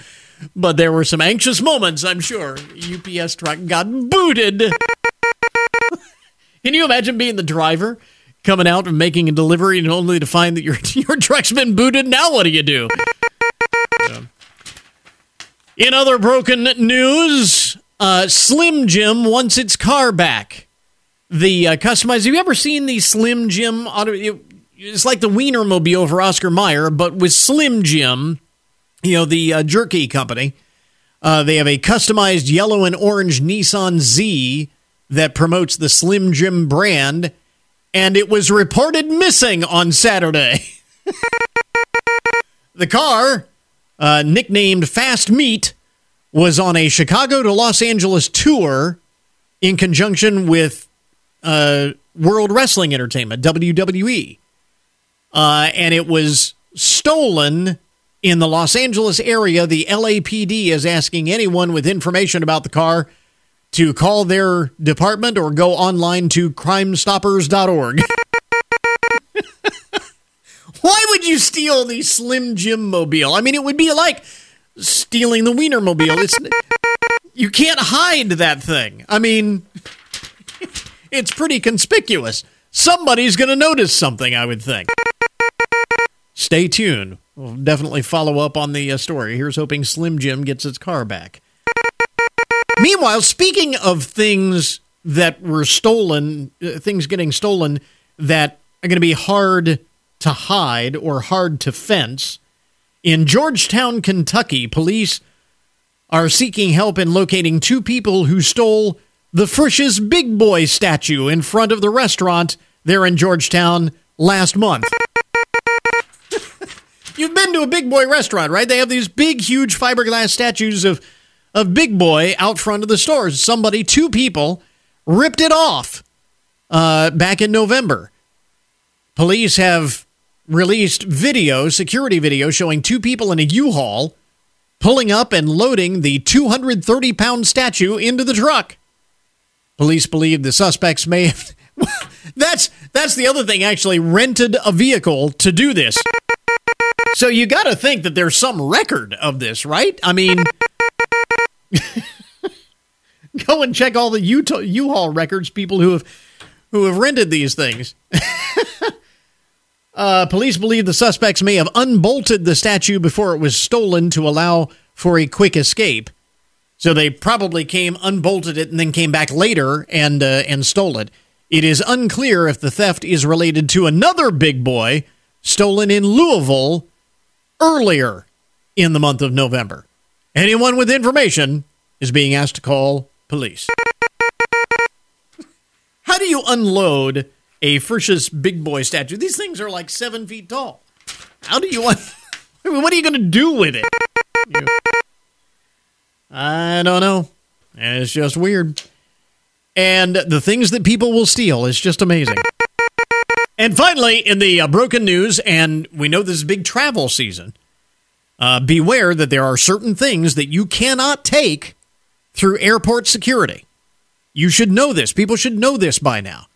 But there were some anxious moments, I'm sure. UPS truck got booted. Can you imagine being the driver, coming out and making a delivery and only to find that your truck's been booted? Now what do you do? So. In other broken news, Slim Jim wants its car back. The customized, have you ever seen the Slim Jim? It's like the Wienermobile for Oscar Mayer, but with Slim Jim, you know, the jerky company. They have a customized yellow and orange Nissan Z that promotes the Slim Jim brand, and it was reported missing on Saturday. The car, nicknamed Fast Meat, was on a Chicago to Los Angeles tour in conjunction with World Wrestling Entertainment, WWE. And it was stolen in the Los Angeles area. The LAPD is asking anyone with information about the car to call their department or go online to crimestoppers.org. Why would you steal the Slim Jim mobile? I mean, it would be like stealing the Wienermobile. You can't hide that thing. I mean, it's pretty conspicuous. Somebody's going to notice something, I would think. Stay tuned. We'll definitely follow up on the story. Here's hoping Slim Jim gets its car back. Meanwhile, speaking of things that were stolen, things getting stolen that are going to be hard to hide or hard to fence, in Georgetown, Kentucky, police are seeking help in locating two people who stole the Frisch's Big Boy statue in front of the restaurant there in Georgetown last month. You've been to a Big Boy restaurant, right? They have these big, huge fiberglass statues of Big Boy out front of the stores. Somebody, two people, ripped it off back in November. Police have released video, security video, showing two people in a U-Haul pulling up and loading the 230-pound statue into the truck. Police believe the suspects may have... That's the other thing, actually, rented a vehicle to do this. So you got to think that there's some record of this, right? I mean, go and check all the U-Haul records, people who have rented these things. Police believe the suspects may have unbolted the statue before it was stolen to allow for a quick escape. So they probably came, unbolted it, and then came back later and stole it. It is unclear if the theft is related to another Big Boy stolen in Louisville earlier in the month of November. Anyone with information is being asked to call police. How do you unload a Frisch's Big Boy statue? These things are like 7 feet tall. How do you what are you going to do with it? I don't know. It's just weird. And the things that people will steal is just amazing. And finally, in the broken news, and we know this is big travel season, beware that there are certain things that you cannot take through airport security. You should know this. People should know this by now.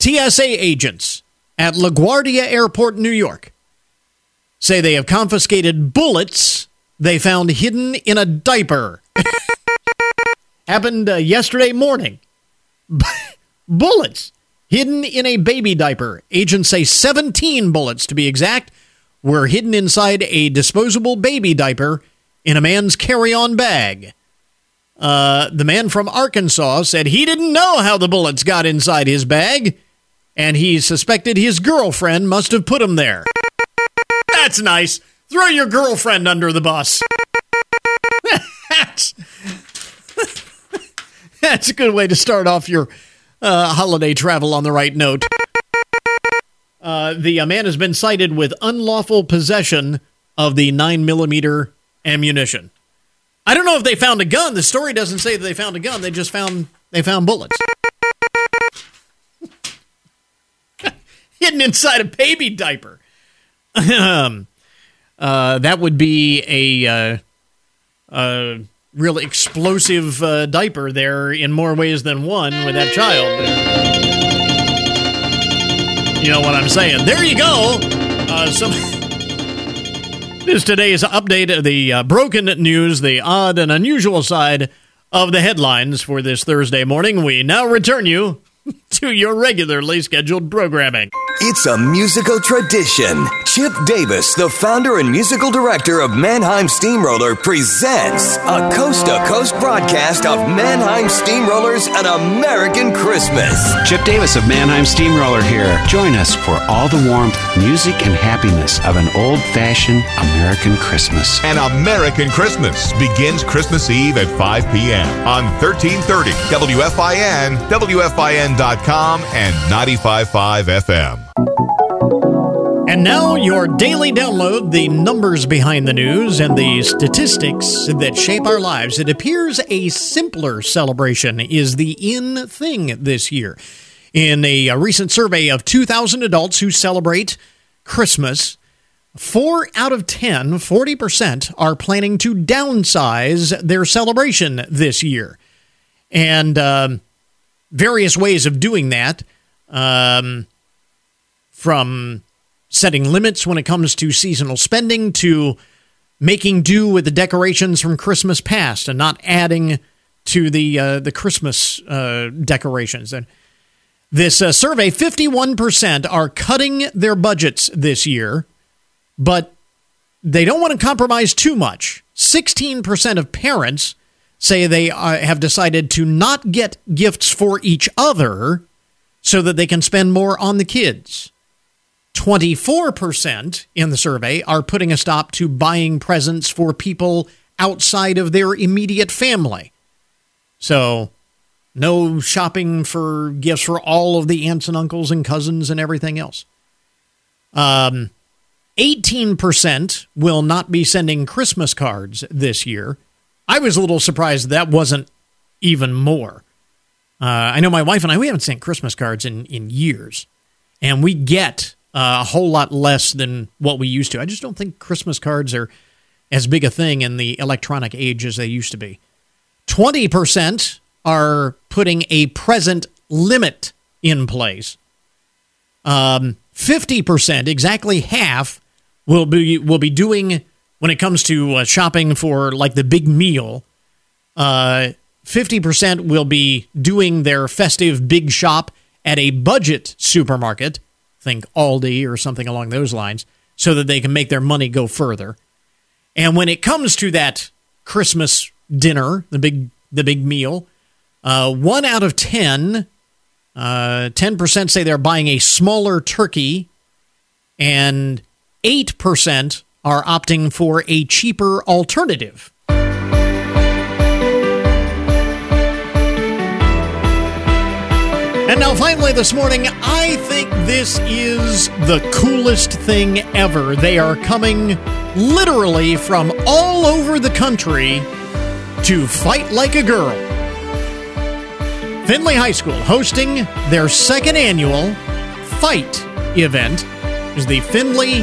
TSA agents at LaGuardia Airport, New York, say they have confiscated bullets they found hidden in a diaper. Happened yesterday morning. Bullets hidden in a baby diaper. Agents say 17 bullets, to be exact, were hidden inside a disposable baby diaper in a man's carry-on bag. The man from Arkansas said he didn't know how the bullets got inside his bag, and he suspected his girlfriend must have put them there. That's nice. Throw your girlfriend under the bus. That's a good way to start off your holiday travel on the right note. The man has been cited with unlawful possession of the 9mm ammunition. I don't know if they found a gun. The story doesn't say that they found a gun. They just found bullets. hidden inside a baby diaper. That would be a real explosive diaper there in more ways than one with that child. You know what I'm saying? There you go. This is today's update of the broken news, the odd and unusual side of the headlines for this Thursday morning. We now return you to your regularly scheduled programming. It's a musical tradition. Chip Davis, the founder and musical director of Mannheim Steamroller, presents a coast-to-coast broadcast of Mannheim Steamroller's An American Christmas. Chip Davis of Mannheim Steamroller here. Join us for all the warmth, music, and happiness of an old-fashioned American Christmas. An American Christmas begins Christmas Eve at 5 p.m. on 1330 WFIN, WFIN.com, and 95.5 FM. And now your daily download, the numbers behind the news and the statistics that shape our lives. It appears a simpler celebration is the in thing this year. In a recent survey of 2,000 adults who celebrate Christmas, 4 out of 10, 40%, are planning to downsize their celebration this year. And various ways of doing that, from setting limits when it comes to seasonal spending to making do with the decorations from Christmas past and not adding to the Christmas decorations. And this survey, 51% are cutting their budgets this year, but they don't want to compromise too much. 16% of parents say they have decided to not get gifts for each other so that they can spend more on the kids. 24% in the survey are putting a stop to buying presents for people outside of their immediate family. So, no shopping for gifts for all of the aunts and uncles and cousins and everything else. 18% will not be sending Christmas cards this year. I was a little surprised that wasn't even more. I know my wife and I, we haven't sent Christmas cards in years. And we get a whole lot less than what we used to. I just don't think Christmas cards are as big a thing in the electronic age as they used to be. 20% are putting a present limit in place. 50%, exactly half, will be doing, when it comes to shopping for like the big meal, 50% will be doing their festive big shop at a budget supermarket. Think Aldi or something along those lines, so that they can make their money go further. And when it comes to that Christmas dinner, the big meal, 1 out of 10, 10% say they're buying a smaller turkey, and 8% are opting for a cheaper alternative. And now finally this morning, I think this is the coolest thing ever. They are coming literally from all over the country to Fight Like a Girl. Findlay High School hosting their second annual Fight event is the Findlay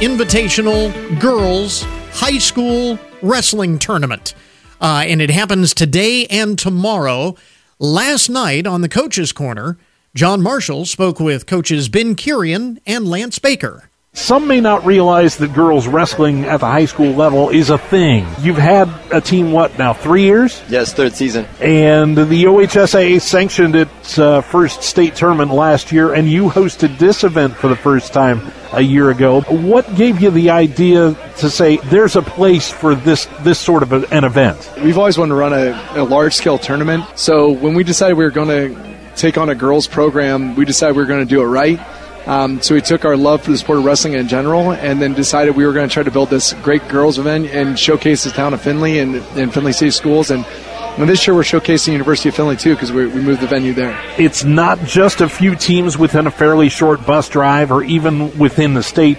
Invitational Girls High School Wrestling Tournament. And it happens today and tomorrow. Last night on the Coaches Corner, John Marshall spoke with coaches Ben Curian and Lance Baker. Some may not realize that girls wrestling at the high school level is a thing. You've had a team, what, now 3 years? Yes, third season. And the OHSAA sanctioned its first state tournament last year, and you hosted this event for the first time a year ago. What gave you the idea to say there's a place for this sort of an event? We've always wanted to run a large-scale tournament. So when we decided we were going to take on a girls program, we decided we were going to do it right. So we took our love for the sport of wrestling in general and then decided we were going to try to build this great girls event and showcase the town of Findlay and Findlay City Schools. And this year we're showcasing University of Findlay, too, because we moved the venue there. It's not just a few teams within a fairly short bus drive or even within the state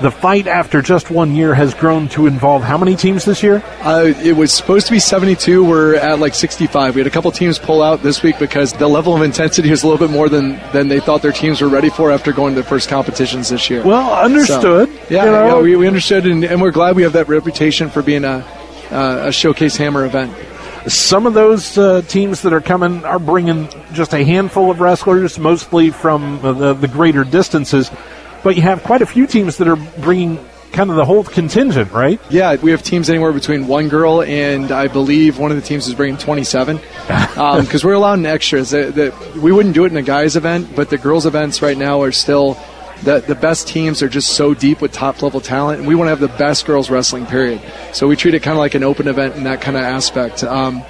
The fight after just 1 year has grown to involve how many teams this year? It was supposed to be 72. We're at like 65. We had a couple teams pull out this week because the level of intensity was a little bit more than they thought their teams were ready for after going to their first competitions this year. Well, understood. So, yeah, we understood, and we're glad we have that reputation for being a showcase hammer event. Some of those teams that are coming are bringing just a handful of wrestlers, mostly from the greater distances. But you have quite a few teams that are bringing kind of the whole contingent, right? Yeah, we have teams anywhere between one girl and I believe one of the teams is bringing 27 because we're allowing extras. We wouldn't do it in a guys event, but the girls events right now are still the best teams are just so deep with top-level talent, and we want to have the best girls wrestling, period. So we treat it kind of like an open event in that kind of aspect. We're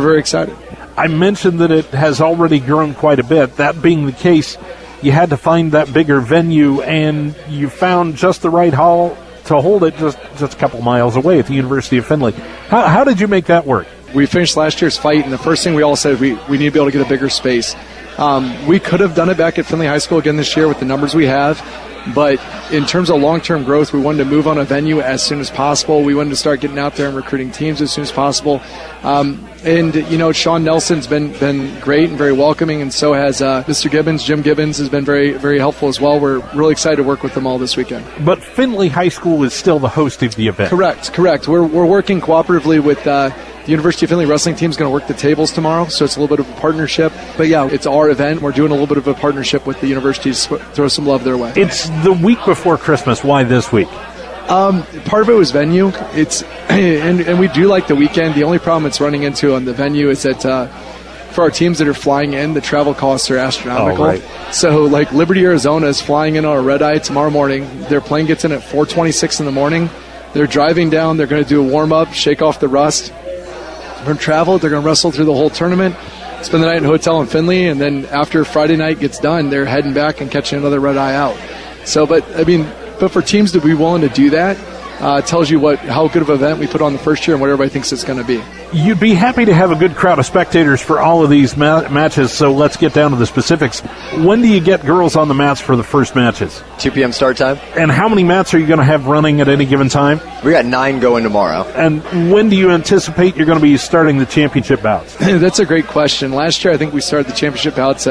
very excited. I mentioned that it has already grown quite a bit. That being the case, you had to find that bigger venue, and you found just the right hall to hold it just a couple miles away at the University of Findlay. How did you make that work? We finished last year's fight, and the first thing we all said, we need to be able to get a bigger space. We could have done it back at Findlay High School again this year with the numbers we have, but in terms of long-term growth, we wanted to move on a venue as soon as possible. We wanted to start getting out there and recruiting teams as soon as possible. And, you know, Sean Nelson's been great and very welcoming, and so has Mr. Gibbons. Jim Gibbons has been very, very helpful as well. We're really excited to work with them all this weekend. But Findlay High School is still the host of the event. Correct. We're working cooperatively with the University of Findlay wrestling team is going to work the tables tomorrow, so it's a little bit of a partnership. But, yeah, it's our event. We're doing a little bit of a partnership with the universities. Throw some love their way. It's the week before Christmas. Why this week? Part of it was venue. And we do like the weekend. The only problem it's running into on the venue is that for our teams that are flying in, the travel costs are astronomical. Oh, right. So, like, Liberty, Arizona is flying in on a red-eye tomorrow morning. Their plane gets in at 4:26 in the morning. They're driving down. They're going to do a warm-up, shake off the rust. They're going to travel. They're going to wrestle through the whole tournament, spend the night in a hotel in Findlay, and then after Friday night gets done, they're heading back and catching another red-eye out. So, But for teams to be willing to do that tells you how good of an event we put on the first year and what everybody thinks it's going to be. You'd be happy to have a good crowd of spectators for all of these matches, so let's get down to the specifics. When do you get girls on the mats for the first matches? 2 p.m. start time. And how many mats are you going to have running at any given time? We got 9 going tomorrow. And when do you anticipate you're going to be starting the championship bouts? That's a great question. Last year I think we started the championship bouts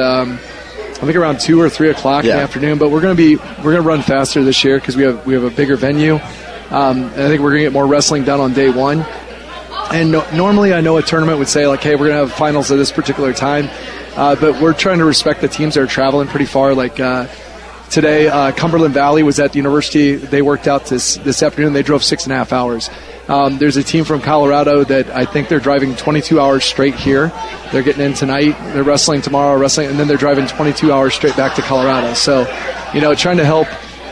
I think around 2 or 3 o'clock in the afternoon, but we're gonna run faster this year because we have a bigger venue. And I think we're gonna get more wrestling done on day one. And normally, I know a tournament would say like, hey, we're gonna have finals at this particular time, but we're trying to respect the teams that are traveling pretty far. Like today, Cumberland Valley was at the university. They worked out this afternoon. They drove 6.5 hours. There's a team from Colorado that I think they're driving 22 hours straight here. They're getting in tonight. They're wrestling tomorrow, and then they're driving 22 hours straight back to Colorado. So, you know, trying to help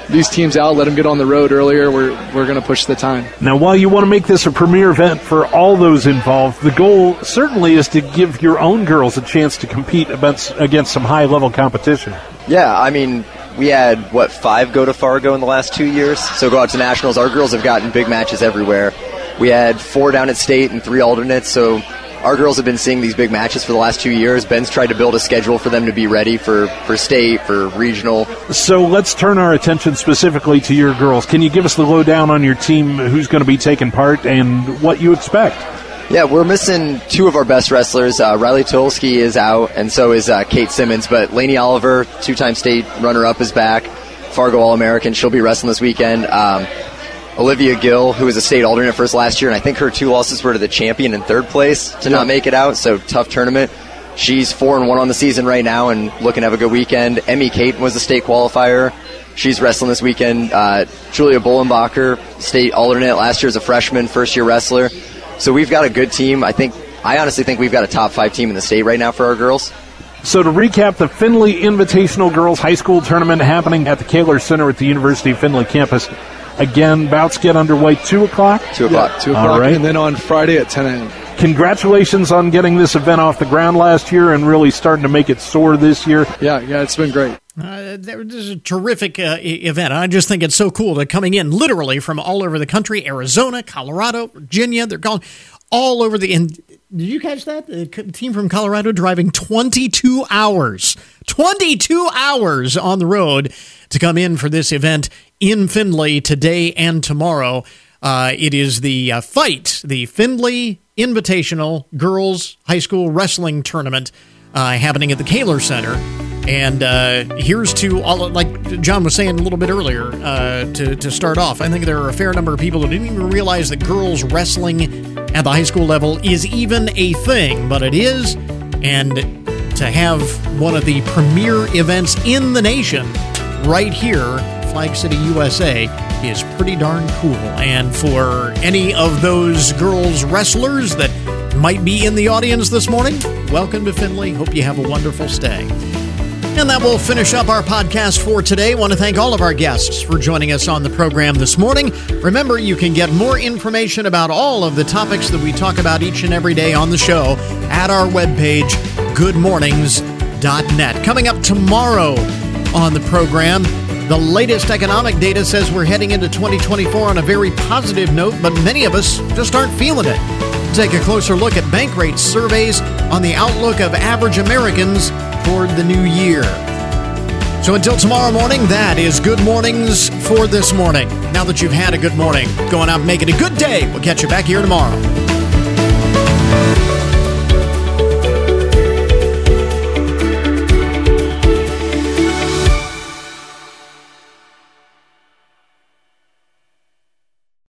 these teams out, let them get on the road earlier. We're going to push the time. Now, while you want to make this a premier event for all those involved, the goal certainly is to give your own girls a chance to compete against some high-level competition. Yeah, I mean, we had, 5 go to Fargo in the last 2 years? So go out to nationals. Our girls have gotten big matches everywhere. We had 4 down at state and 3 alternates. So our girls have been seeing these big matches for the last 2 years. Ben's tried to build a schedule for them to be ready for state, for regional. So let's turn our attention specifically to your girls. Can you give us the lowdown on your team, who's going to be taking part, and what you expect? Yeah, we're missing 2 of our best wrestlers. Riley Tolsky is out, and so is Kate Simmons. But Laney Oliver, 2-time state runner-up, is back. Fargo All-American, she'll be wrestling this weekend. Olivia Gill, who was a state alternate for us last year, and I think her 2 losses were to the champion in 3rd place to not make it out, so tough tournament. She's 4-1 on the season right now and looking to have a good weekend. Emmy Caton was a state qualifier. She's wrestling this weekend. Julia Bolenbacher, state alternate, last year as a freshman, first-year wrestler. So we've got a good team. I honestly think we've got a top 5 team in the state right now for our girls. So to recap, the Findlay Invitational Girls High School Tournament happening at the Kaler Center at the University of Findlay campus. Again, bouts get underway 2 o'clock? 2 o'clock. Yeah, 2 o'clock, all right. And then on Friday at 10 a.m. Congratulations on getting this event off the ground last year and really starting to make it soar this year. Yeah, it's been great. This is a terrific event. I just think it's so cool. They're coming in literally from all over the country, Arizona, Colorado, Virginia. They're going all over the end. Did you catch that? A team from Colorado driving 22 hours, 22 hours on the road to come in for this event in Findlay today and tomorrow. It is the FIGHT, the Findlay Invitational Girls High School Wrestling Tournament happening at the Kaler Center. And here's to all, like John was saying a little bit earlier, to start off. I think there are a fair number of people who didn't even realize that girls wrestling at the high school level is even a thing, but it is. And to have one of the premier events in the nation right here, Flag City, USA, is pretty darn cool. And for any of those girls wrestlers that might be in the audience this morning, welcome to Findlay. Hope you have a wonderful stay. And that will finish up our podcast for today. I want to thank all of our guests for joining us on the program this morning. Remember, you can get more information about all of the topics that we talk about each and every day on the show at our webpage, goodmornings.net. Coming up tomorrow on the program, the latest economic data says we're heading into 2024 on a very positive note, but many of us just aren't feeling it. We'll take a closer look at bank rate surveys on the outlook of average Americans toward the new year. So until tomorrow morning, that is Good Mornings for this morning. Now that you've had a good morning, go on out and make it a good day. We'll catch you back here tomorrow.